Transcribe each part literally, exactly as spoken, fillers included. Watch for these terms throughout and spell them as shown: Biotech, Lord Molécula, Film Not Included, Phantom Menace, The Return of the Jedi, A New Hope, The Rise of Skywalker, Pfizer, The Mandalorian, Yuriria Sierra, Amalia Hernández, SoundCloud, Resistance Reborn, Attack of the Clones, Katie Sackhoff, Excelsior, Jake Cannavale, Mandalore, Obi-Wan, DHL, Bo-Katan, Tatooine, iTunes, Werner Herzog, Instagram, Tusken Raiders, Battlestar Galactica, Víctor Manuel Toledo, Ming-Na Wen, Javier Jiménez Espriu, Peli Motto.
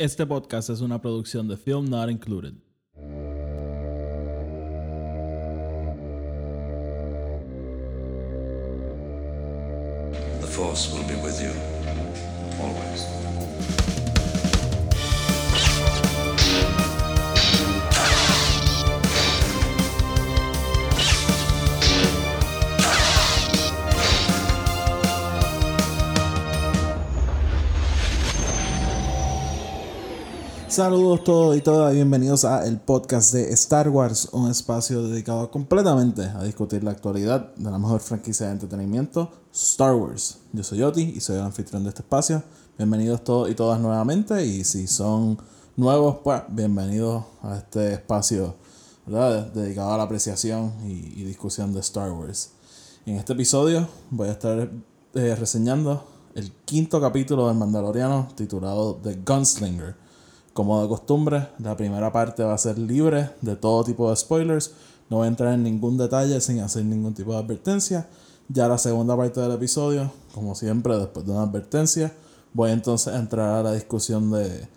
Este podcast es una producción de Film Not Included. The Force will be with you, always. Saludos todos y todas, bienvenidos a el podcast de Star Wars, un espacio dedicado completamente a discutir la actualidad de la mejor franquicia de entretenimiento, Star Wars. Yo soy Yoti y soy el anfitrión de este espacio. Bienvenidos todos y todas nuevamente, y si son nuevos, pues bienvenidos a este espacio, ¿verdad?, dedicado a la apreciación y, y discusión de Star Wars. Y en este episodio voy a estar eh, reseñando el quinto capítulo del Mandaloriano, titulado The Gunslinger. Como de costumbre, la primera parte va a ser libre de todo tipo de spoilers. No voy a entrar en ningún detalle sin hacer ningún tipo de advertencia. Ya la segunda parte del episodio, como siempre, después de una advertencia, voy entonces a entrar a la discusión de,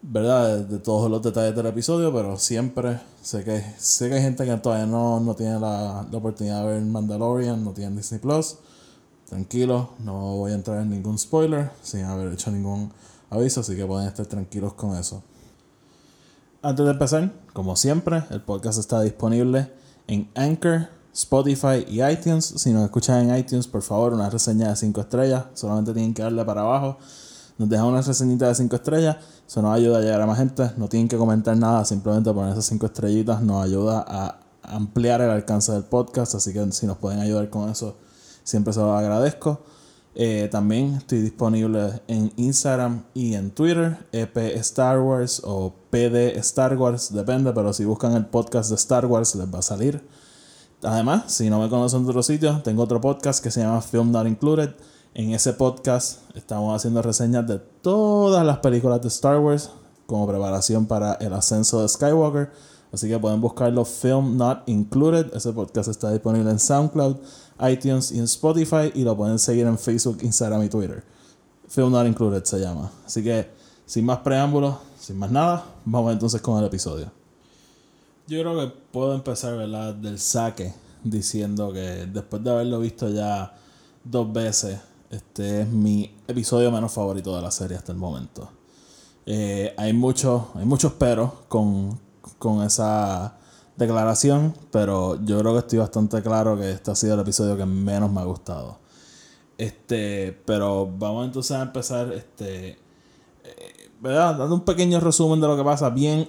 ¿verdad?, de, de todos los detalles del episodio. Pero siempre sé que, sé que hay gente que todavía no, no tiene la, la oportunidad de ver Mandalorian, no tiene Disney Plus. Tranquilo, no voy a entrar en ningún spoiler sin haber hecho ningún aviso, así que pueden estar tranquilos con eso. Antes de empezar, como siempre, el podcast está disponible en Anchor, Spotify y iTunes. Si nos escuchan en iTunes, por favor, una reseña de cinco estrellas. Solamente tienen que darle para abajo. Nos dejan una reseñita de cinco estrellas. Eso nos ayuda a llegar a más gente. No tienen que comentar nada, simplemente poner esas cinco estrellitas nos ayuda a ampliar el alcance del podcast. Así que si nos pueden ayudar con eso, siempre se los agradezco. Eh, también estoy disponible en Instagram y en Twitter, E P Star Wars o P D Star Wars, depende, pero si buscan el podcast de Star Wars les va a salir. Además, si no me conocen de otro sitio, tengo otro podcast que se llama Film Not Included. En ese podcast estamos haciendo reseñas de todas las películas de Star Wars como preparación para el ascenso de Skywalker. Así que pueden buscarlo, Film Not Included. Ese podcast está disponible en SoundCloud, iTunes y en Spotify. Y lo pueden seguir en Facebook, Instagram y Twitter. Film Not Included se llama. Así que, sin más preámbulos, sin más nada, vamos entonces con el episodio. Yo creo que puedo empezar, ¿verdad?, del saque, diciendo que después de haberlo visto ya dos veces, este es mi episodio menos favorito de la serie hasta el momento. Eh, hay muchos hay muchos peros con... con esa declaración, pero yo creo que estoy bastante claro que este ha sido el episodio que menos me ha gustado. Este, pero vamos entonces a empezar, este, eh, ¿verdad?, dando un pequeño resumen de lo que pasa, bien,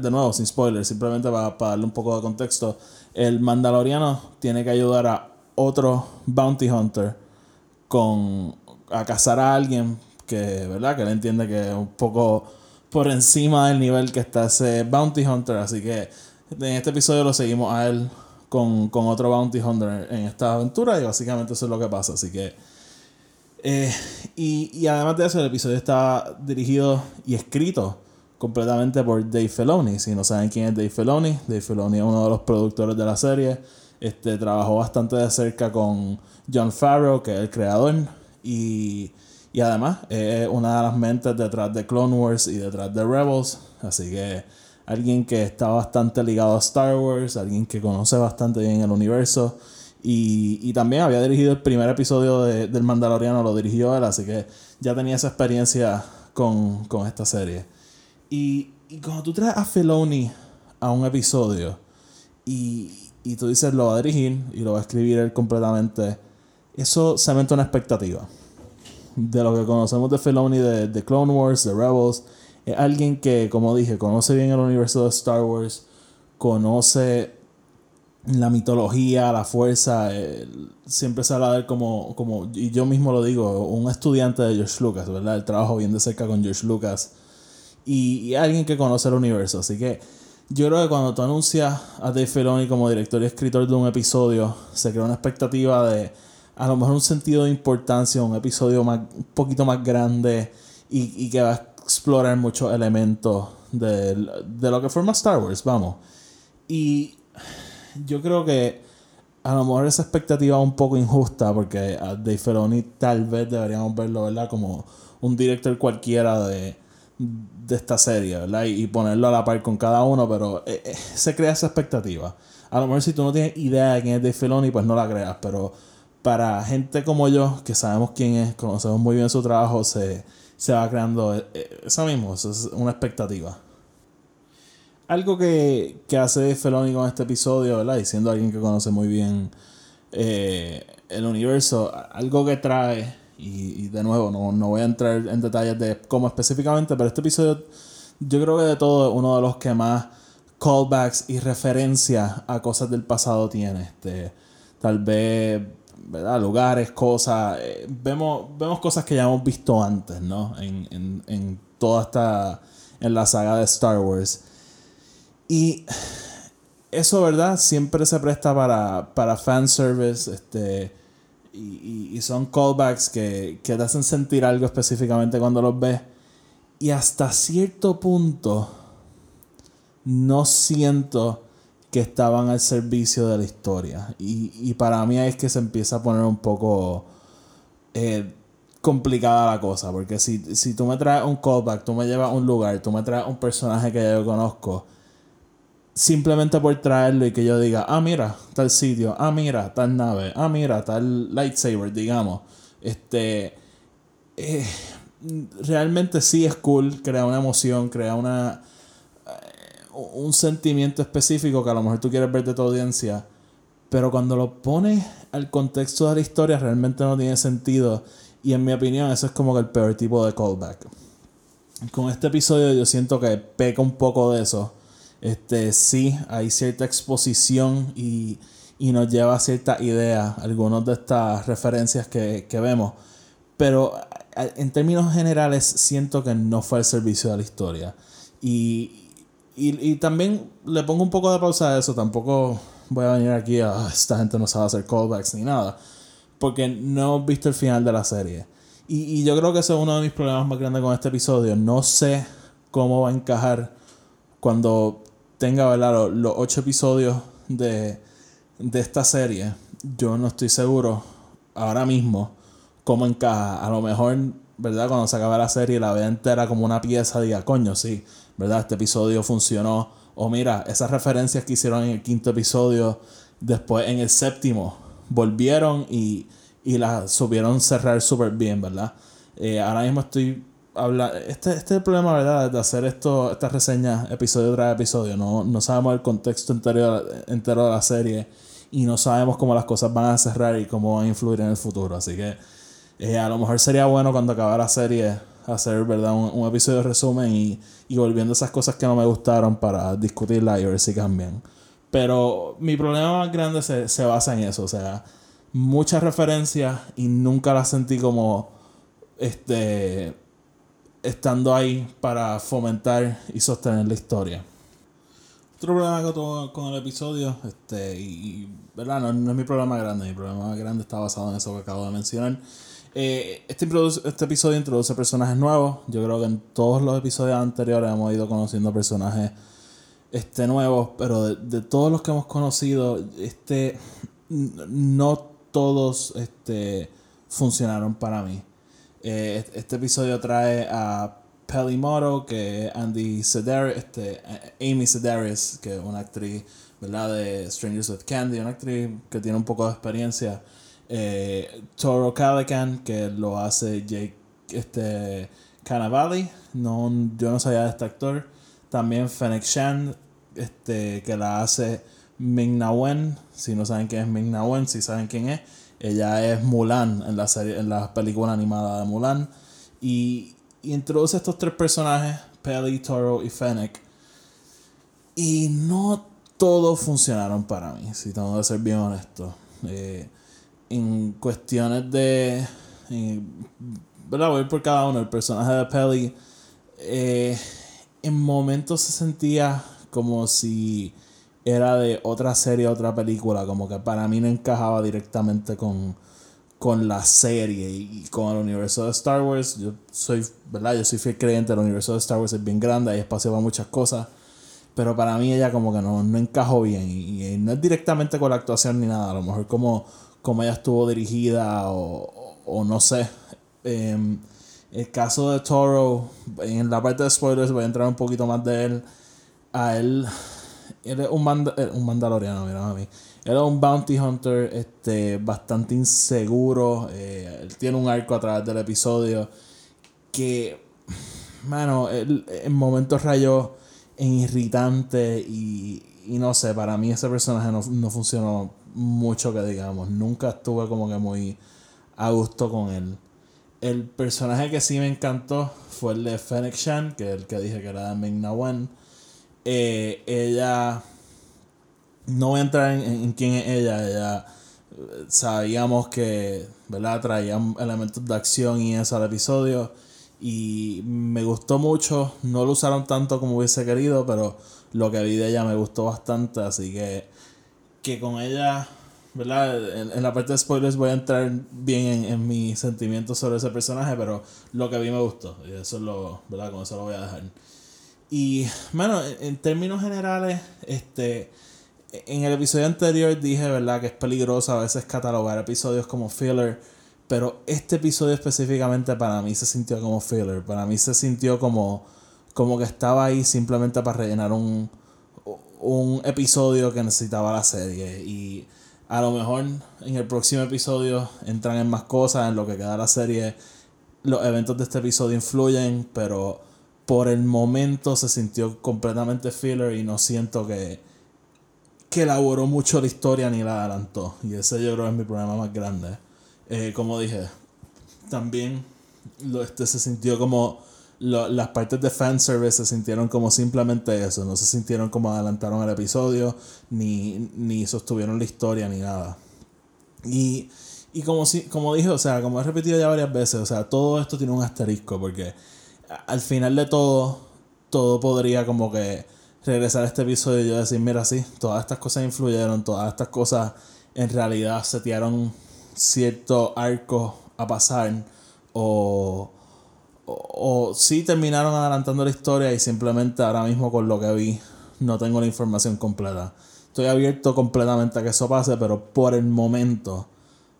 de nuevo, sin spoilers, simplemente para, para darle un poco de contexto. El mandaloriano tiene que ayudar a otro bounty hunter con, a cazar a alguien que, ¿verdad?, que él entiende que es un poco por encima del nivel que está ese bounty hunter. Así que en este episodio lo seguimos a él con, con otro bounty hunter en esta aventura. Y básicamente eso es lo que pasa. Así que eh, y, y además de eso, el episodio está dirigido y escrito completamente por Dave Filoni. Si no saben quién es Dave Filoni, Dave Filoni es uno de los productores de la serie. Este, trabajó bastante de cerca con Jon Favreau, que es el creador. Y... Y además es eh, una de las mentes detrás de Clone Wars y detrás de Rebels. Así que alguien que está bastante ligado a Star Wars, alguien que conoce bastante bien el universo. Y, y también había dirigido el primer episodio de, del Mandaloriano, lo dirigió él. Así que ya tenía esa experiencia con, con esta serie. Y, y cuando tú traes a Filoni a un episodio y, y tú dices lo va a dirigir y lo va a escribir él completamente, eso cementa una expectativa. De lo que conocemos de Filoni, de, de Clone Wars, de Rebels, es alguien que, como dije, conoce bien el universo de Star Wars, conoce la mitología, la fuerza. Él, siempre se habla de él como, como, y yo mismo lo digo, un estudiante de George Lucas, ¿verdad? Él trabajó bien de cerca con George Lucas y, y alguien que conoce el universo. Así que yo creo que cuando tú anuncias a Dave Filoni como director y escritor de un episodio, se crea una expectativa de, a lo mejor, un sentido de importancia, un episodio más, un poquito más grande y, y que va a explorar muchos elementos de, de lo que forma Star Wars, vamos. Y yo creo que a lo mejor esa expectativa es un poco injusta, porque a Dave Filoni tal vez deberíamos verlo, ¿verdad?, como un director cualquiera de, de esta serie, ¿verdad? Y, y ponerlo a la par con cada uno, pero eh, eh, se crea esa expectativa. A lo mejor si tú no tienes idea de quién es Dave Filoni, pues no la creas, pero para gente como yo, que sabemos quién es, conocemos muy bien su trabajo, se, se va creando eh, eso mismo, eso es una expectativa. Algo que, que hace Dave Filoni con este episodio, ¿verdad? Y siendo alguien que conoce muy bien eh, el universo, algo que trae, y, y de nuevo, no, no voy a entrar en detalles de cómo específicamente, pero este episodio, yo creo que de todo, es uno de los que más callbacks y referencias a cosas del pasado tiene. Este, tal vez, ¿verdad? Lugares, cosas. Eh, vemos, vemos cosas que ya hemos visto antes, ¿no? En, en, en toda esta. En la saga de Star Wars. Y eso, ¿verdad? Siempre se presta para, para fanservice. Este. Y, y son callbacks que, que te hacen sentir algo específicamente cuando los ves. Y hasta cierto punto no siento que estaban al servicio de la historia. Y, y para mí es que se empieza a poner un poco eh, complicada la cosa. Porque si, si tú me traes un callback, tú me llevas a un lugar, tú me traes un personaje que yo conozco, simplemente por traerlo y que yo diga, ah, mira, tal sitio, ah, mira, tal nave, ah, mira, tal lightsaber, digamos. Este. Eh, realmente sí es cool, crea una emoción, crea una. Eh, un sentimiento específico que a lo mejor tú quieres ver de tu audiencia. Pero cuando lo pones al contexto de la historia, realmente no tiene sentido. Y en mi opinión, eso es como que el peor tipo de callback. Con este episodio yo siento que peca un poco de eso. Este, sí, hay cierta exposición y, y nos lleva a cierta idea, algunas de estas referencias que, que vemos, pero en términos generales siento que no fue al servicio de la historia. Y, y, y también le pongo un poco de pausa a eso, tampoco voy a venir aquí a oh, esta gente no sabe hacer callbacks ni nada, porque no he visto el final de la serie. Y, y yo creo que eso es uno de mis problemas más grandes con este episodio. No sé cómo va a encajar cuando tenga, ¿verdad?, los, los ocho episodios de, de esta serie. Yo no estoy seguro ahora mismo cómo encaja. A lo mejor, ¿verdad?, cuando se acabe la serie la vea entera como una pieza, diga, coño, sí, ¿verdad?, este episodio funcionó. O mira, esas referencias que hicieron en el quinto episodio, después en el séptimo, volvieron y, y las supieron cerrar súper bien, ¿verdad? Eh, ahora mismo estoy... Habla, este es este el problema, ¿verdad?, de hacer esto, estas reseñas episodio tras episodio. No, no sabemos el contexto entero, entero de la serie y no sabemos cómo las cosas van a cerrar y cómo van a influir en el futuro. Así que eh, a lo mejor sería bueno cuando acabe la serie hacer, ¿verdad?, un, un episodio de resumen y, y volviendo a esas cosas que no me gustaron para discutirlas y ver si cambian. Pero mi problema más grande se, se basa en eso. O sea, muchas referencias y nunca las sentí como... este estando ahí para fomentar y sostener la historia. Otro problema que tuve con el episodio, este, y, y verdad, no, no es mi problema grande, mi problema más grande está basado en eso que acabo de mencionar. Eh, este, este episodio introduce personajes nuevos. Yo creo que en todos los episodios anteriores hemos ido conociendo personajes este, nuevos, pero de, de todos los que hemos conocido, este, no todos este, funcionaron para mí. Eh, este episodio trae a Peli Motto, que Andy Sedaris, este, Amy Sedaris, que es una actriz, ¿verdad?, de Strangers with Candy, una actriz que tiene un poco de experiencia. Eh, Toro Calican, que lo hace Jake este, Cannavale, no, yo no sabía de este actor. También Fennec Shand, este, que la hace Ming-Na Wen. Si no saben quién es Ming-Na Wen, si saben quién es. Ella es Mulan en la serie, en la película animada de Mulan. Y, y introduce estos tres personajes, Peli, Toro y Fennec. Y no todos funcionaron para mí, si tengo que ser bien honesto. Eh, en cuestiones de... Eh, ¿verdad? Voy por cada uno. El personaje de Peli eh, en momentos se sentía como si... era de otra serie, otra película, como que para mí no encajaba directamente con, con la serie y, y con el universo de Star Wars. Yo soy, ¿verdad? Yo soy fiel creyente, el universo de Star Wars es bien grande, hay espacio para muchas cosas, pero para mí ella como que no, no encajó bien y, y no es directamente con la actuación ni nada, a lo mejor como, como ella estuvo dirigida o, o, o no sé. Eh, El caso de Toro, en la parte de spoilers voy a entrar un poquito más de él. A él, él es un, manda, un mandaloriano, mira a mí. Él es un bounty hunter este, bastante inseguro. Eh, él tiene un arco a través del episodio que, mano, él en momentos rayó en irritante y, y no sé, para mí ese personaje no, no funcionó mucho que digamos. Nunca estuve como que muy a gusto con él. El personaje que sí me encantó fue el de Fennec Shand, que es el que dije que era de Ming-Na Wen. Eh, ella... No voy a entrar en, en quién es ella. Ella sabíamos que, ¿verdad?, traía elementos de acción y eso al episodio. Y me gustó mucho. No lo usaron tanto como hubiese querido, pero lo que vi de ella me gustó bastante. Así que, que con ella... ¿verdad? En, en la parte de spoilers voy a entrar bien en, en mis sentimientos sobre ese personaje, pero lo que vi me gustó. Y eso es lo, ¿verdad? Con eso lo voy a dejar. Y, bueno, en, en términos generales, este, en el episodio anterior dije, ¿verdad?, que es peligroso a veces catalogar episodios como filler, pero este episodio específicamente para mí se sintió como filler. Para mí se sintió como, como que estaba ahí simplemente para rellenar un, un episodio que necesitaba la serie. Y a lo mejor en el próximo episodio entran en más cosas, en lo que queda la serie. Los eventos de este episodio influyen, pero por el momento se sintió completamente filler y no siento que, que elaboró mucho la historia ni la adelantó. Y ese yo creo es mi problema más grande. Eh, como dije, también lo, este se sintió como... Lo, las partes de fanservice se sintieron como simplemente eso. No se sintieron como adelantaron el episodio, ni, ni sostuvieron la historia, ni nada. Y, y como, si, como dije, o sea, como he repetido ya varias veces, o sea, todo esto tiene un asterisco, porque al final de todo, todo podría como que regresar a este episodio y yo decir, mira, sí, todas estas cosas influyeron, todas estas cosas en realidad setearon cierto arco a pasar, o... O, o sí terminaron adelantando la historia y simplemente ahora mismo con lo que vi no tengo la información completa. Estoy abierto completamente a que eso pase, pero por el momento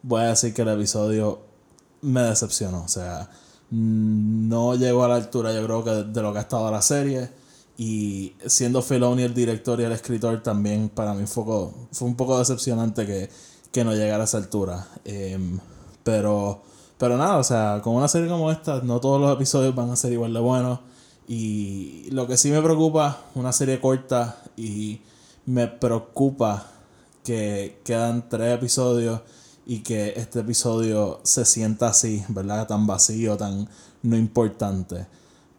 voy a decir que el episodio me decepcionó. O sea, no llegó a la altura, yo creo, que de lo que ha estado la serie. Y siendo Filoni el director y el escritor, también para mí fue, fue un poco decepcionante que, que no llegara a esa altura. Eh, pero... Pero nada, o sea, con una serie como esta, no todos los episodios van a ser igual de buenos. Y lo que sí me preocupa, una serie corta, y me preocupa que quedan tres episodios y que este episodio se sienta así, ¿verdad? Tan vacío, tan no importante.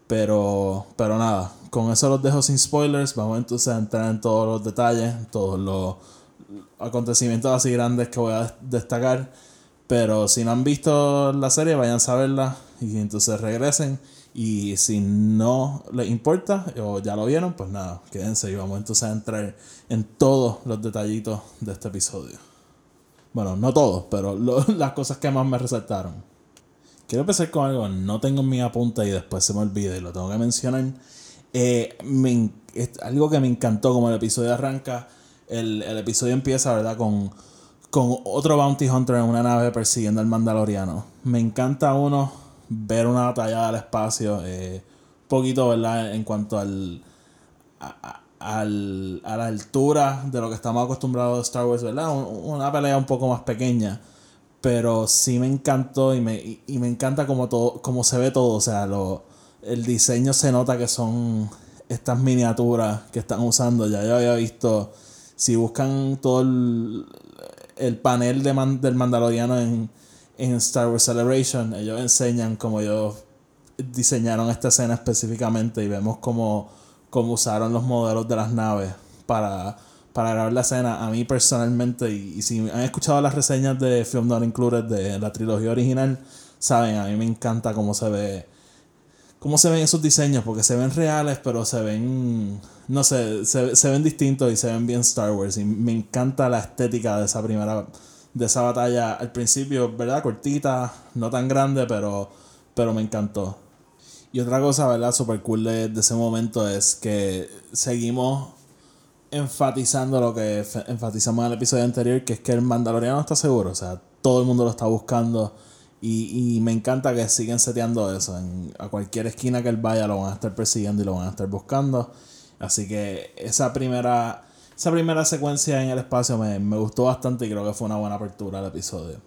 Pero, pero nada, con eso los dejo sin spoilers. Vamos entonces a entrar en todos los detalles, todos los acontecimientos así grandes que voy a destacar. Pero si no han visto la serie, vayan a verla y entonces regresen. Y si no les importa o ya lo vieron, pues nada, quédense y vamos entonces a entrar en todos los detallitos de este episodio. Bueno, no todos, pero lo, las cosas que más me resaltaron. Quiero empezar con algo, no tengo mi apunta y después se me olvida y lo tengo que mencionar. Eh, me, es algo que me encantó como el episodio arranca. El, el episodio empieza, ¿verdad?, con... con otro bounty hunter en una nave persiguiendo al mandaloriano. Me encanta uno ver una batalla al espacio. Eh, poquito, ¿verdad?, en cuanto al a, a, a la altura de lo que estamos acostumbrados a Star Wars, ¿verdad? Una pelea un poco más pequeña. Pero sí me encantó y me, y, y me encanta como todo, como se ve todo. O sea, lo, el diseño se nota que son estas miniaturas que están usando. Ya yo había visto, si buscan todo el... el panel de man, del mandaloriano en, en Star Wars Celebration, ellos enseñan cómo ellos diseñaron esta escena específicamente y vemos cómo, cómo usaron los modelos de las naves para, para grabar la escena. A mí personalmente, y, y si han escuchado las reseñas de Film Not Included de la trilogía original, saben, a mí me encanta cómo se ve, cómo se ven esos diseños, porque se ven reales, pero se ven... No sé, se, se ven distintos y se ven bien Star Wars. Y me encanta la estética de esa primera... de esa batalla al principio, ¿verdad? Cortita, no tan grande, pero, pero me encantó. Y otra cosa, ¿verdad?, super cool de, de ese momento es que seguimos enfatizando lo que f- enfatizamos en el episodio anterior, que es que el mandaloriano está seguro. O sea, todo el mundo lo está buscando Y, y me encanta que siguen seteando eso. En, a cualquier esquina que él vaya lo van a estar persiguiendo y lo van a estar buscando. Así que esa primera esa primera secuencia en el espacio me, me gustó bastante y creo que fue una buena apertura al episodio.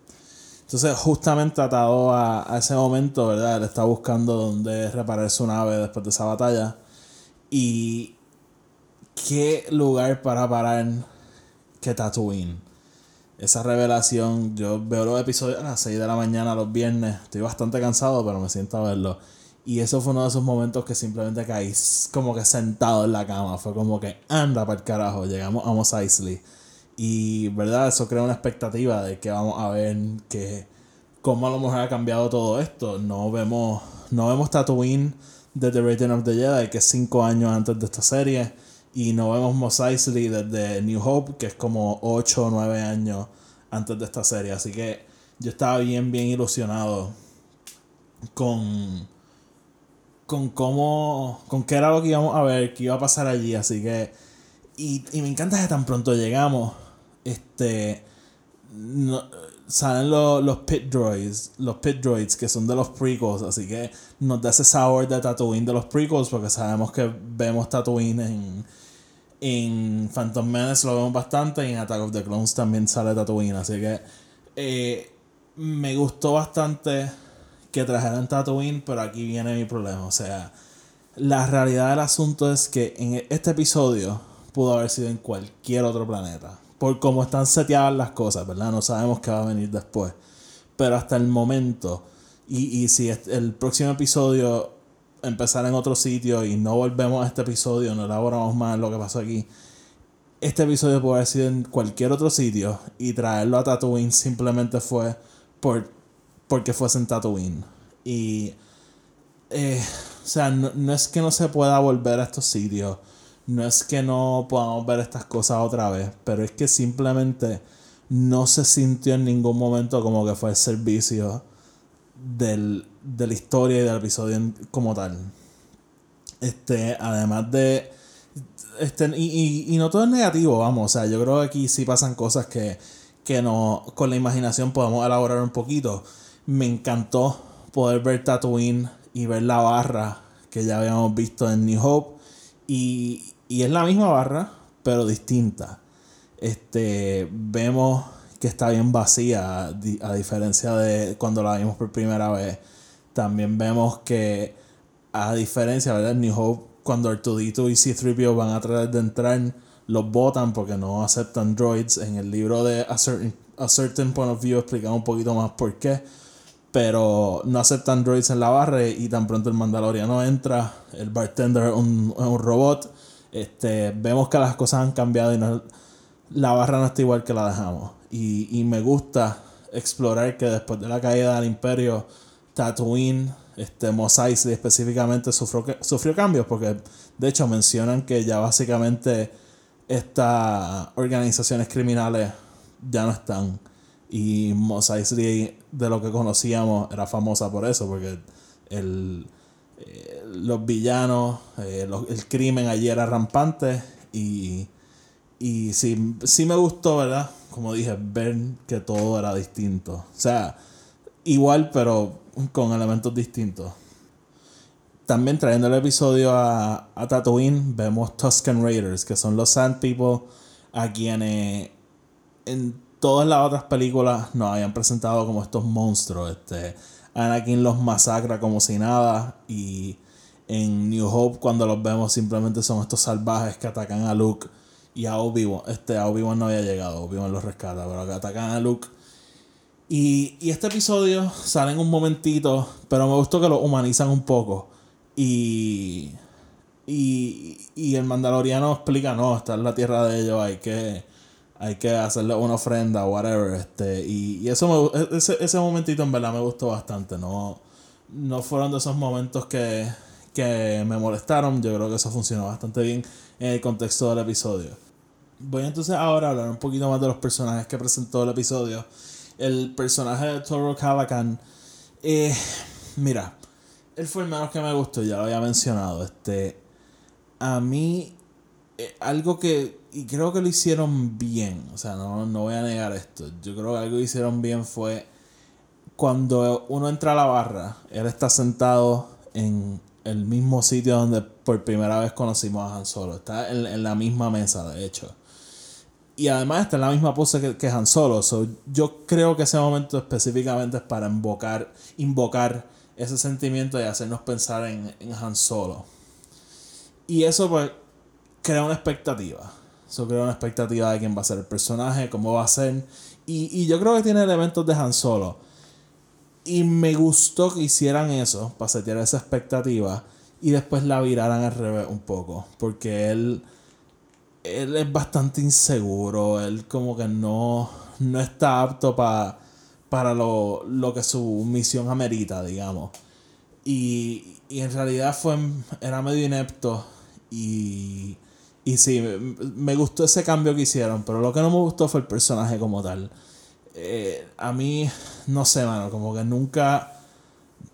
Entonces, justamente atado a, a ese momento, ¿verdad? Él está buscando dónde reparar su nave después de esa batalla. Y qué lugar para parar que Tatooine. Esa revelación, yo veo los episodios a las seis de la mañana los viernes. Estoy bastante cansado, pero me siento a verlo. Y eso fue uno de esos momentos que simplemente caí como que sentado en la cama. Fue como que anda para el carajo, llegamos a Mos Eisley. Y, ¿verdad? Eso crea una expectativa de que vamos a ver que cómo a lo mejor ha cambiado todo esto. No vemos, no vemos Tatooine de The Return of the Jedi, que es cinco años antes de esta serie. Y no vemos Mos Eisley desde New Hope, que es como ocho o nueve años antes de esta serie. Así que yo estaba bien, bien ilusionado con, con cómo, con qué era lo que íbamos a ver, qué iba a pasar allí. Así que, y, y me encanta que tan pronto llegamos, este, no, salen lo, los pit droids, los pit droids que son de los prequels. Así que nos da ese sabor de Tatooine de los prequels, porque sabemos que vemos Tatooine en... en Phantom Menace lo vemos bastante, y en Attack of the Clones también sale Tatooine. Así que eh, me gustó bastante que trajeran Tatooine, pero aquí viene mi problema. O sea, la realidad del asunto es que en este episodio pudo haber sido en cualquier otro planeta, por cómo están seteadas las cosas, ¿verdad? No sabemos qué va a venir después, pero hasta el momento, y, y si el próximo episodio empezar en otro sitio y no volvemos a este episodio, no elaboramos más lo que pasó aquí, este episodio puede haber sido en cualquier otro sitio, y traerlo a Tatooine simplemente fue por, porque fuese en Tatooine. Y eh, o sea, no, no es que no se pueda volver a estos sitios, no es que no podamos ver estas cosas otra vez, pero es que simplemente no se sintió en ningún momento como que fue el servicio del de la historia y del episodio como tal. Este, además de este, y, y, y no todo es negativo, vamos. O sea, yo creo que aquí sí pasan cosas que, que no, con la imaginación podemos elaborar un poquito. Me encantó poder ver Tatooine y ver la barra que ya habíamos visto en New Hope, y, y es la misma barra pero distinta. Este, vemos que está bien vacía, a diferencia de cuando la vimos por primera vez. También vemos que, a diferencia, ¿verdad? En New Hope, cuando R dos D dos y C tres P O van a tratar de entrar, los botan porque no aceptan droids. En el libro de A Certain, A Certain Point of View explicamos un poquito más por qué. Pero no aceptan droids en la barra, y tan pronto el mandaloriano entra, el bartender es un, un robot. Este, vemos que las cosas han cambiado y no, la barra no está igual que la dejamos. Y, y me gusta explorar que después de la caída del Imperio, Tatooine, este, Mos Eisley específicamente sufrió, sufrió cambios, porque de hecho mencionan que ya básicamente estas organizaciones criminales ya no están, y Mos Eisley, de lo que conocíamos, era famosa por eso, porque el, eh, los villanos, eh, los, el crimen allí era rampante. Y, y sí, sí me gustó, ¿verdad? Como dije, ver que todo era distinto, o sea, igual pero con elementos distintos. También trayendo el episodio a, a Tatooine, vemos Tusken Raiders, que son los Sand People, a quienes en todas las otras películas nos habían presentado como estos monstruos. Este, Anakin los masacra como si nada, y en New Hope cuando los vemos simplemente son estos salvajes que atacan a Luke y a Obi-Wan. Este, a Obi-Wan no había llegado, Obi-Wan los rescata, pero que atacan a Luke. Y, y este episodio sale en un momentito, pero me gustó que lo humanizan un poco. Y, y, y el mandaloriano explica, no, está en la tierra de ellos, hay que, hay que hacerle una ofrenda, whatever. Este, y, y eso me, ese, ese momentito en verdad me gustó bastante. No, no fueron de esos momentos que, que me molestaron. Yo creo que eso funcionó bastante bien en el contexto del episodio. Voy entonces ahora a hablar un poquito más de los personajes que presentó el episodio. El personaje de Toro Calican, eh, mira, él fue el menos que me gustó, ya lo había mencionado. Este, a mí, eh, algo que, y creo que lo hicieron bien, o sea, no, no voy a negar esto, yo creo que algo que hicieron bien fue cuando uno entra a la barra, él está sentado en el mismo sitio donde por primera vez conocimos a Han Solo. Está en, en la misma mesa, de hecho. Y además está en la misma pose que, que Han Solo. So, yo creo que ese momento específicamente es para invocar, invocar ese sentimiento y hacernos pensar en, en Han Solo. Y eso pues crea una expectativa. Eso crea una expectativa de quién va a ser el personaje, cómo va a ser. Y, y yo creo que tiene elementos de Han Solo. Y me gustó que hicieran eso para setear esa expectativa y después la viraran al revés un poco. Porque él... Él es bastante inseguro. Él como que no, no está apto pa, para lo, lo que su misión amerita, digamos. Y, y en realidad fue, era medio inepto. Y, y sí, me, me gustó ese cambio que hicieron. Pero lo que no me gustó fue el personaje como tal. Eh, a mí, no sé, mano. Como que nunca...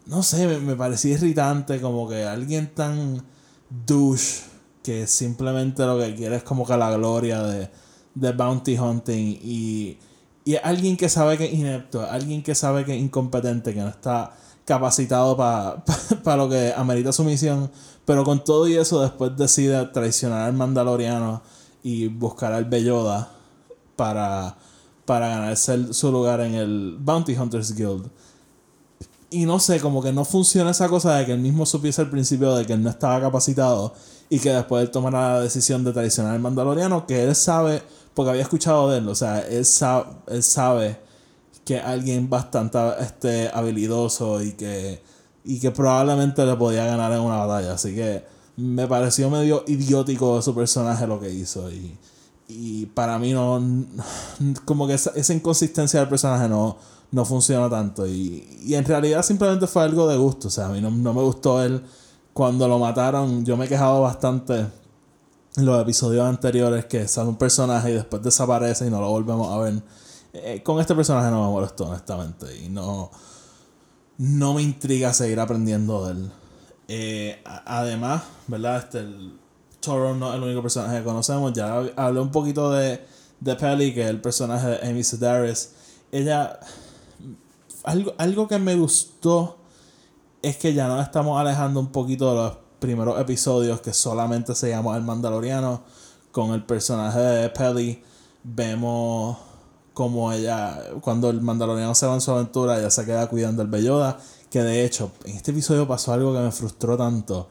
No sé, me, me parecía irritante. Como que alguien tan douche... que simplemente lo que quiere es como que la gloria de, de bounty hunting. Y, y alguien que sabe que es inepto, alguien que sabe que es incompetente, que no está capacitado para pa, pa lo que amerita su misión. Pero con todo y eso después decide traicionar al mandaloriano y buscar al Belloda para, para ganarse el, su lugar en el Bounty Hunters Guild. Y no sé, como que no funciona esa cosa de que él mismo supiese al principio de que él no estaba capacitado y que después él tomara la decisión de traicionar al mandaloriano, que él sabe, porque había escuchado de él, o sea, él sabe, él sabe que alguien bastante este, habilidoso y que, y que probablemente le podía ganar en una batalla. Así que me pareció medio idiótico su personaje lo que hizo. Y, y para mí no... Como que esa, esa inconsistencia del personaje no... No funciona tanto. Y, y en realidad simplemente fue algo de gusto. O sea, a mí no, no me gustó él. Cuando lo mataron, yo me he quejado bastante en los episodios anteriores que sale un personaje y después desaparece y no lo volvemos a ver. Eh, con este personaje no me molestó, honestamente. Y no, no me intriga seguir aprendiendo de él. Eh, a, además, ¿verdad? Este, el Toro no es el único personaje que conocemos. Ya hablé un poquito de, de Peli, que es el personaje de Amy Sedaris. Ella... Algo, algo que me gustó es que ya nos estamos alejando un poquito de los primeros episodios que solamente se llamó El Mandaloriano. Con el personaje de Peli vemos como ella, cuando el Mandaloriano se va en su aventura, ella se queda cuidando al Belloda. Que de hecho, en este episodio pasó algo que me frustró tanto.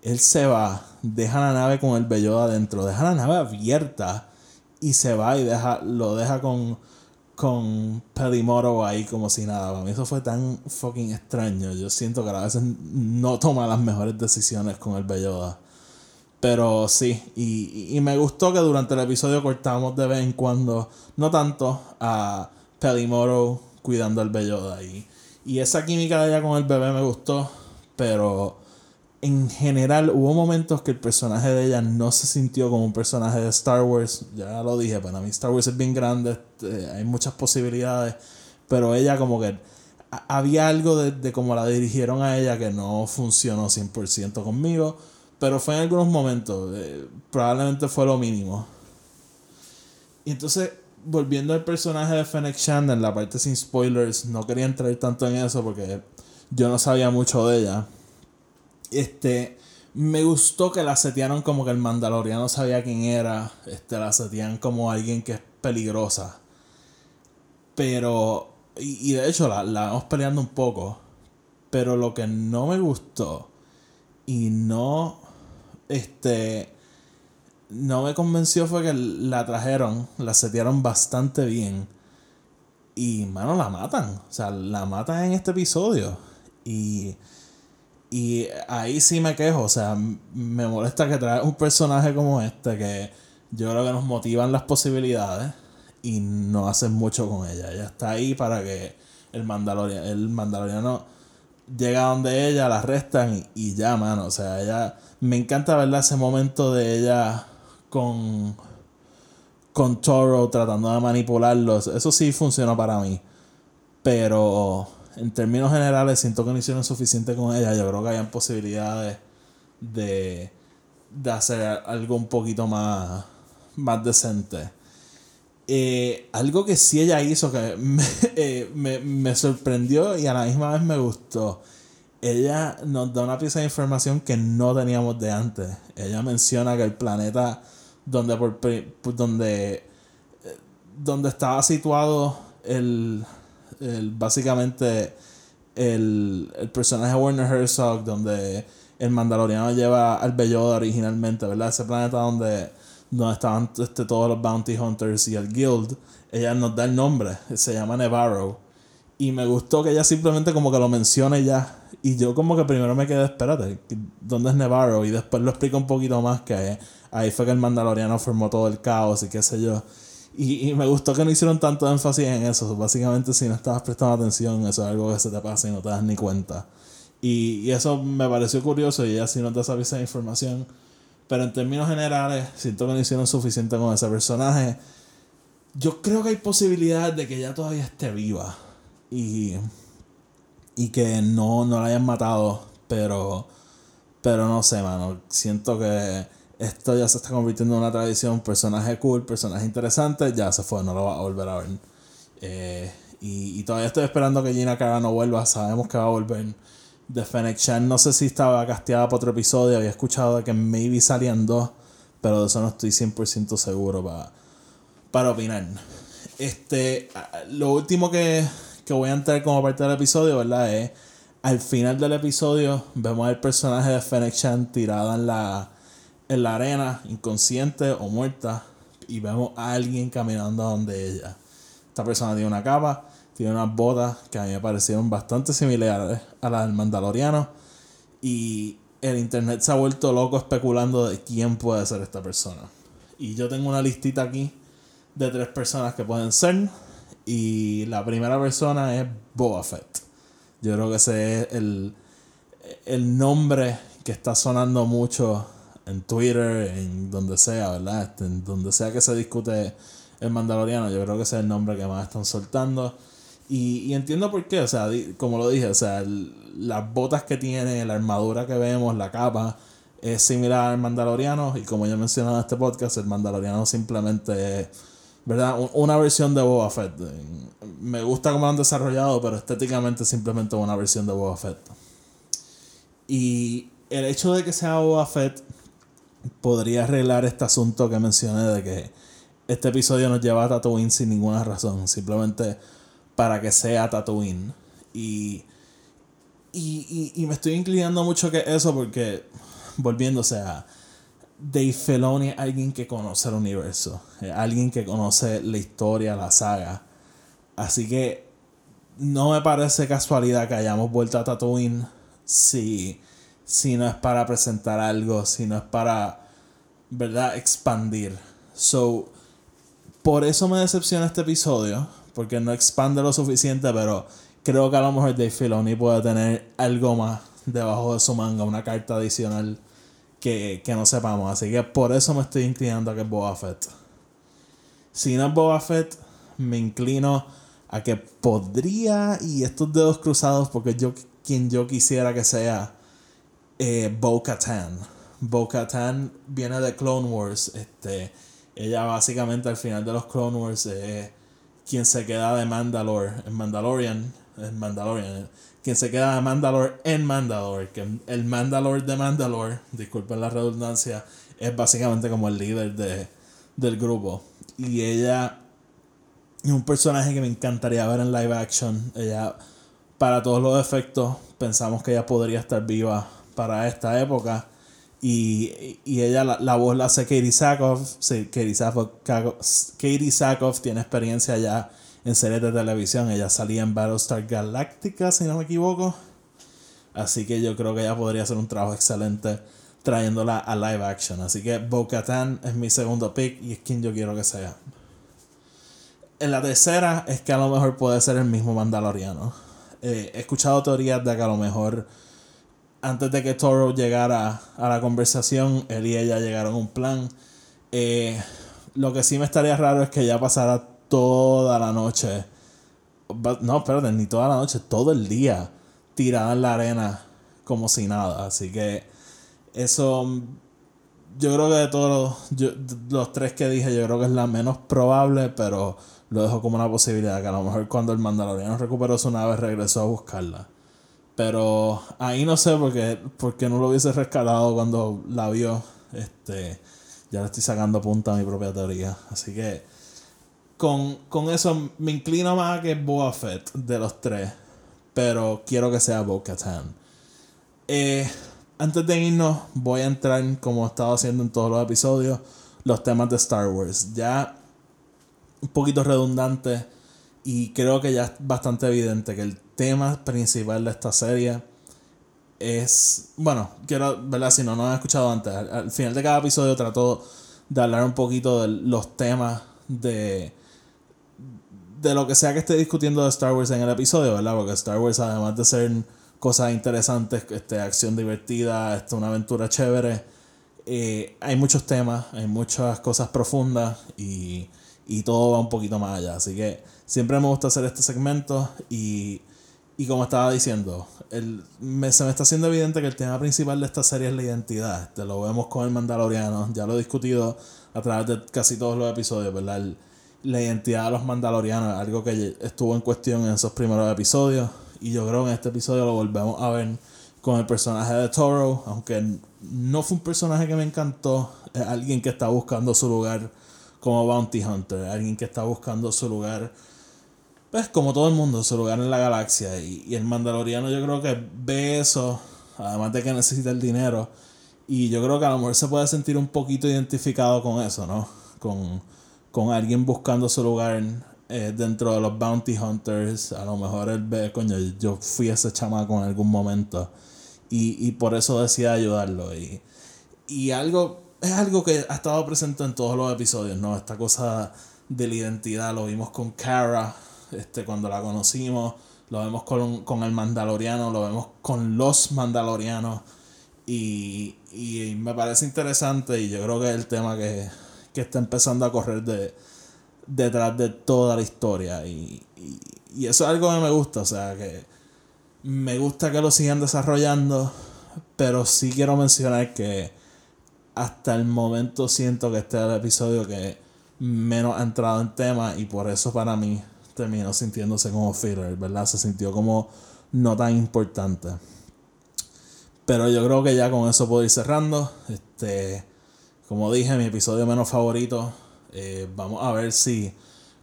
Él se va, deja la nave con el Belloda adentro, deja la nave abierta y se va y deja, lo deja con... con Peli Motto ahí como si nada. Para mí eso fue tan fucking extraño. Yo siento que a veces no toma las mejores decisiones con el Belloda. Pero sí, y, y me gustó que durante el episodio cortamos de vez en cuando, no tanto, a Peli Motto cuidando al Belloda. Y, y esa química de ella con el bebé me gustó, pero en general hubo momentos que el personaje de ella no se sintió como un personaje de Star Wars. Ya lo dije, para mí Star Wars es bien grande, eh, hay muchas posibilidades, pero ella como que a- había algo de, de cómo la dirigieron a ella que no funcionó cien por ciento conmigo, pero fue en algunos momentos, eh, probablemente fue lo mínimo. Y entonces, volviendo al personaje de Fennec Shand en la parte sin spoilers, no quería entrar tanto en eso porque yo no sabía mucho de ella. Este, me gustó que la setearon como que el mandaloriano sabía quién era. Este, la setean como alguien que es peligrosa. Pero, y, y de hecho la, la vamos peleando un poco. Pero lo que no me gustó y no, este, no me convenció fue que la trajeron, la setearon bastante bien. Y, mano, la matan. O sea, la matan en este episodio. Y... Y ahí sí me quejo, o sea, me molesta que traer un personaje como este que yo creo que nos motivan las posibilidades y no hacen mucho con ella. Ella está ahí para que el Mandalorian, el mandaloriano llegue a donde ella, la arrestan y, y ya, mano. O sea, ella, me encanta verla ese momento de ella con, con Toro tratando de manipularlos. Eso sí funcionó para mí, pero... En términos generales, siento que no hicieron suficiente con ella. Yo creo que hayan posibilidades de, de hacer algo un poquito más, más decente. Eh, algo que sí ella hizo que me, eh, me, me sorprendió y a la misma vez me gustó. Ella nos da una pieza de información que no teníamos de antes. Ella menciona que el planeta donde por, donde, donde estaba situado el, el básicamente el, el personaje Werner Herzog, donde el mandaloriano lleva al Belloda originalmente, ¿verdad? Ese planeta donde donde estaban este, todos los Bounty Hunters y el Guild, ella nos da el nombre, se llama Nevarro. Y me gustó que ella simplemente como que lo mencione ya. Y yo como que primero me quedé, espérate, ¿dónde es Nevarro? Y después lo explico un poquito más, que ahí fue que el mandaloriano formó todo el caos y qué sé yo. Y, y me gustó que no hicieron tanto énfasis en eso. Básicamente si no estabas prestando atención, eso es algo que se te pasa y no te das ni cuenta. Y, y eso me pareció curioso, y ella sí nos da esa pieza de información. Pero en términos generales, siento que no hicieron suficiente con ese personaje. Yo creo que hay posibilidad de que ella todavía esté viva. Y, y que no, no la hayan matado. Pero, pero no sé, mano. Siento que esto ya se está convirtiendo en una tradición. Personaje cool, personaje interesante. Ya se fue, no lo va a volver a ver. Eh, y, y todavía estoy esperando que Gina Carano no vuelva. Sabemos que va a volver. De Fennec Shand no sé si estaba casteada para otro episodio. Había escuchado de que maybe salían dos, pero de eso no estoy cien por ciento seguro para, para opinar. Este, lo último que, que voy a entrar como parte del episodio, ¿verdad? Es al final del episodio vemos al personaje de Fennec Shand tirada en la, en la arena, inconsciente o muerta, y vemos a alguien caminando donde ella. Esta persona tiene una capa, tiene unas botas que a mí me parecieron bastante similares a las del Mandaloriano. Y el internet se ha vuelto loco especulando de quién puede ser esta persona. Y yo tengo una listita aquí de tres personas que pueden ser. Y la primera persona es Boba Fett. Yo creo que ese es el, el nombre que está sonando mucho en Twitter, en donde sea, ¿verdad? En donde sea que se discute el Mandaloriano. Yo creo que ese es el nombre que más están soltando. Y, y entiendo por qué, o sea, di, como lo dije, o sea, el, las botas que tiene, la armadura que vemos, la capa, es similar al Mandaloriano. Y como ya he mencionado en este podcast, el Mandaloriano simplemente es, ¿verdad?, Un, una versión de Boba Fett. Me gusta cómo lo han desarrollado, pero estéticamente simplemente una versión de Boba Fett. Y el hecho de que sea Boba Fett podría arreglar este asunto que mencioné de que este episodio nos lleva a Tatooine sin ninguna razón, simplemente para que sea Tatooine. Y, y, y, y me estoy inclinando mucho que eso porque, volviéndose a Dave Filoni, es alguien que conoce el universo, es alguien que conoce la historia, la saga. Así que no me parece casualidad que hayamos vuelto a Tatooine si, si no es para presentar algo, si no es para, ¿verdad?, expandir. So, por eso me decepciona este episodio, porque no expande lo suficiente, pero creo que a lo mejor Dave Filoni puede tener algo más debajo de su manga, una carta adicional que, que no sepamos. Así que por eso me estoy inclinando a que es Boba Fett. Si no es Boba Fett, me inclino a que podría, y estos dedos cruzados, porque yo quien yo quisiera que sea, eh, Bo-Katan. Bo-Katan viene de Clone Wars. Este, ella básicamente al final de los Clone Wars es quien se queda de Mandalore en Mandalorian, en Mandalorian, quien se queda de Mandalore en Mandalore, que el Mandalore de Mandalore, disculpen la redundancia, es básicamente como el líder de, del grupo. Y ella es un personaje que me encantaría ver en live action. Ella, para todos los efectos, pensamos que ella podría estar viva para esta época. Y, y ella, la, la voz la hace Katie Sackhoff. Sí, Katie Sackhoff, Katie Sackhoff tiene experiencia ya en series de televisión. Ella salía en Battlestar Galactica, si no me equivoco. Así que yo creo que ella podría hacer un trabajo excelente trayéndola a live action. Así que Bo-Katan es mi segundo pick y es quien yo quiero que sea. En la tercera es que a lo mejor puede ser el mismo Mandaloriano. Eh, he escuchado teorías de que a lo mejor, antes de que Toro llegara a la conversación, él y ella llegaron a un plan. Eh, lo que sí me estaría raro es que ya pasara toda la noche. No, espérate, ni toda la noche, todo el día tirada en la arena como si nada. Así que eso yo creo que de todos los, yo, los tres que dije, yo creo que es la menos probable, pero lo dejo como una posibilidad, que a lo mejor cuando el mandaloriano recuperó su nave regresó a buscarla. Pero ahí no sé por qué, porque no lo hubiese rescatado cuando la vio. Este, ya le estoy sacando punta a mi propia teoría. Así que con, con eso me inclino más a que es Boba Fett de los tres. Pero quiero que sea Bo-Katan. Eh, antes de irnos, voy a entrar, como he estado haciendo en todos los episodios, los temas de Star Wars. Ya un poquito redundante, y creo que ya es bastante evidente que el tema principal de esta serie es... Bueno, quiero, ¿verdad? Si no, no han escuchado antes. Al, al final de cada episodio trato de hablar un poquito de los temas de... de lo que sea que esté discutiendo de Star Wars en el episodio, ¿verdad? Porque Star Wars, además de ser cosas interesantes, este, acción divertida, este, una aventura chévere, eh, hay muchos temas, hay muchas cosas profundas y, y todo va un poquito más allá. Así que siempre me gusta hacer este segmento y... Y como estaba diciendo, el, me, se me está haciendo evidente que el tema principal de esta serie es la identidad. Este, lo vemos con el Mandaloriano, ya lo he discutido a través de casi todos los episodios, ¿verdad? El, la identidad de los Mandalorianos, algo que estuvo en cuestión en esos primeros episodios. Y yo creo que en este episodio lo volvemos a ver con el personaje de Toro, aunque no fue un personaje que me encantó. Es alguien que está buscando su lugar como Bounty Hunter, alguien que está buscando su lugar... Pues como todo el mundo, su lugar en la galaxia. Y, y el mandaloriano yo creo que ve eso, además de que necesita el dinero. Y yo creo que a lo mejor se puede sentir un poquito identificado con eso, ¿no? Con, con alguien buscando su lugar eh, dentro de los Bounty Hunters. A lo mejor él ve, coño, yo fui ese chamaco en algún momento. Y, y por eso decía ayudarlo. Y, y algo es algo que ha estado presente en todos los episodios, ¿no? Esta cosa de la identidad, lo vimos con Cara. Este, cuando la conocimos, lo vemos con, con el Mandaloriano, lo vemos con los Mandalorianos y, y me parece interesante, y yo creo que es el tema que, que está empezando a correr de, detrás de toda la historia y, y, y eso es algo que me gusta, o sea que me gusta que lo sigan desarrollando, pero sí quiero mencionar que hasta el momento siento que este es el episodio que menos ha entrado en tema y por eso para mí terminó sintiéndose como filler, ¿verdad? Se sintió como no tan importante. Pero yo creo que ya con eso puedo ir cerrando. Este, como dije, mi episodio menos favorito. Eh, vamos a ver si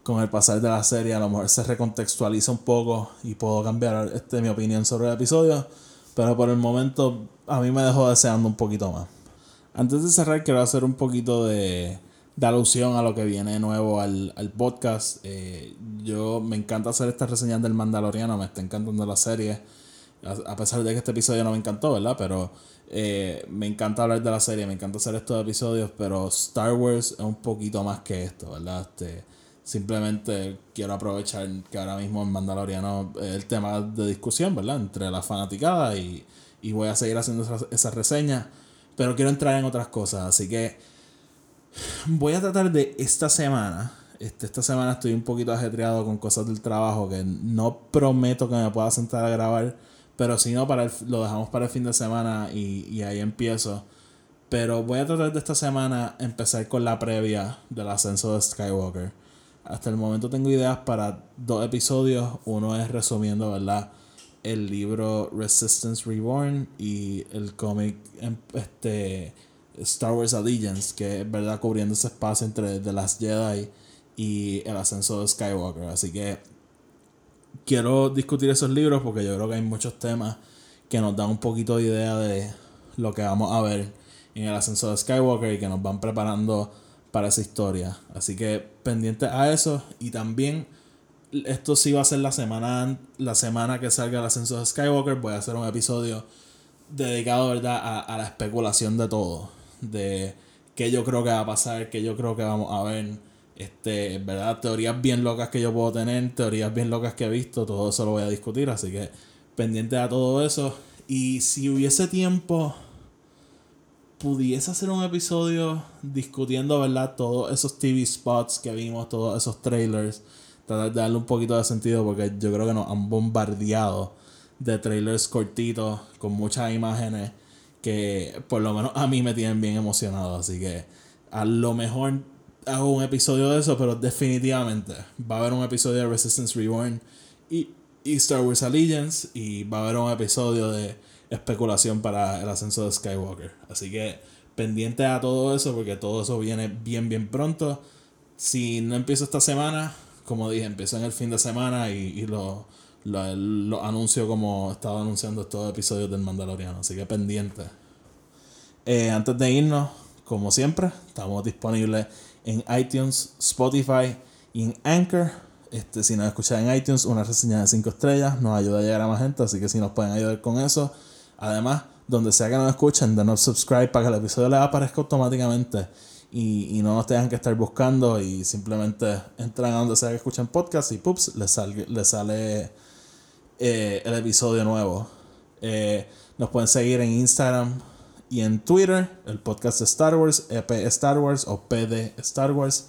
con el pasar de la serie a lo mejor se recontextualiza un poco y puedo cambiar este, mi opinión sobre el episodio. Pero por el momento a mí me dejó deseando un poquito más. Antes de cerrar quiero hacer un poquito de... de alusión a lo que viene nuevo al, al podcast. Eh, yo me encanta hacer estas reseñas del Mandaloriano, me está encantando la serie, a, a pesar de que este episodio no me encantó, ¿verdad? Pero eh, me encanta hablar de la serie, me encanta hacer estos episodios, pero Star Wars es un poquito más que esto, ¿verdad? Este, simplemente quiero aprovechar que ahora mismo el Mandaloriano es el tema de discusión, ¿verdad? Entre la fanaticada y, y voy a seguir haciendo esas, esas reseñas, pero quiero entrar en otras cosas, así que voy a tratar de esta semana. Este, esta semana estoy un poquito ajetreado con cosas del trabajo que no prometo que me pueda sentar a grabar. Pero si no, para el, lo dejamos para el fin de semana y, y ahí empiezo. Pero voy a tratar de esta semana empezar con la previa del ascenso de Skywalker. Hasta el momento tengo ideas para dos episodios. Uno es resumiendo, ¿verdad?, el libro Resistance Reborn y el cómic... Este... Star Wars Allegiance, que es verdad cubriendo ese espacio entre The Last Jedi y el ascenso de Skywalker. Así que quiero discutir esos libros porque yo creo que hay muchos temas que nos dan un poquito de idea de lo que vamos a ver en el ascenso de Skywalker y que nos van preparando para esa historia. Así que pendiente a eso. Y también esto sí va a ser la semana, la semana que salga el ascenso de Skywalker. Voy a hacer un episodio dedicado, ¿verdad?, a, a la especulación de todo, de qué yo creo que va a pasar, qué yo creo que vamos a ver, este, verdad, teorías bien locas que yo puedo tener, teorías bien locas que he visto, todo eso lo voy a discutir, así que pendiente a todo eso. Y si hubiese tiempo, pudiese hacer un episodio discutiendo, verdad, todos esos T V spots que vimos, todos esos trailers, tratar de darle un poquito de sentido porque yo creo que nos han bombardeado de trailers cortitos con muchas imágenes que por lo menos a mí me tienen bien emocionado. Así que a lo mejor hago un episodio de eso, pero definitivamente va a haber un episodio de Resistance Reborn y, y Star Wars Allegiance, y va a haber un episodio de especulación para el ascenso de Skywalker. Así que pendiente a todo eso, porque todo eso viene bien bien pronto. Si no empiezo esta semana, como dije, empiezo en el fin de semana y, y lo, lo, lo anuncio como estaba anunciando estos episodios del Mandaloriano. Así que pendiente. Eh, antes de irnos, como siempre, estamos disponibles en iTunes, Spotify y en Anchor. Este, si nos escuchan en iTunes, una reseña de cinco estrellas nos ayuda a llegar a más gente, así que si nos pueden ayudar con eso. Además, donde sea que nos escuchen, denos subscribe para que el episodio les aparezca automáticamente y, y no nos tengan que estar buscando, y simplemente entran a donde sea que escuchen podcast y pups, les sale, les sale eh, el episodio nuevo. Eh, nos pueden seguir en Instagram y en Twitter, el podcast de Star Wars, E P Star Wars o P D Star Wars.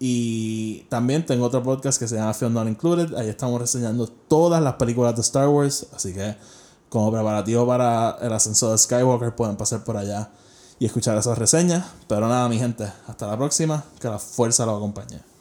Y también tengo otro podcast que se llama Film Not Included. Ahí estamos reseñando todas las películas de Star Wars, así que como preparativo para el ascenso de Skywalker pueden pasar por allá y escuchar esas reseñas. Pero nada, mi gente, hasta la próxima. Que la fuerza los acompañe.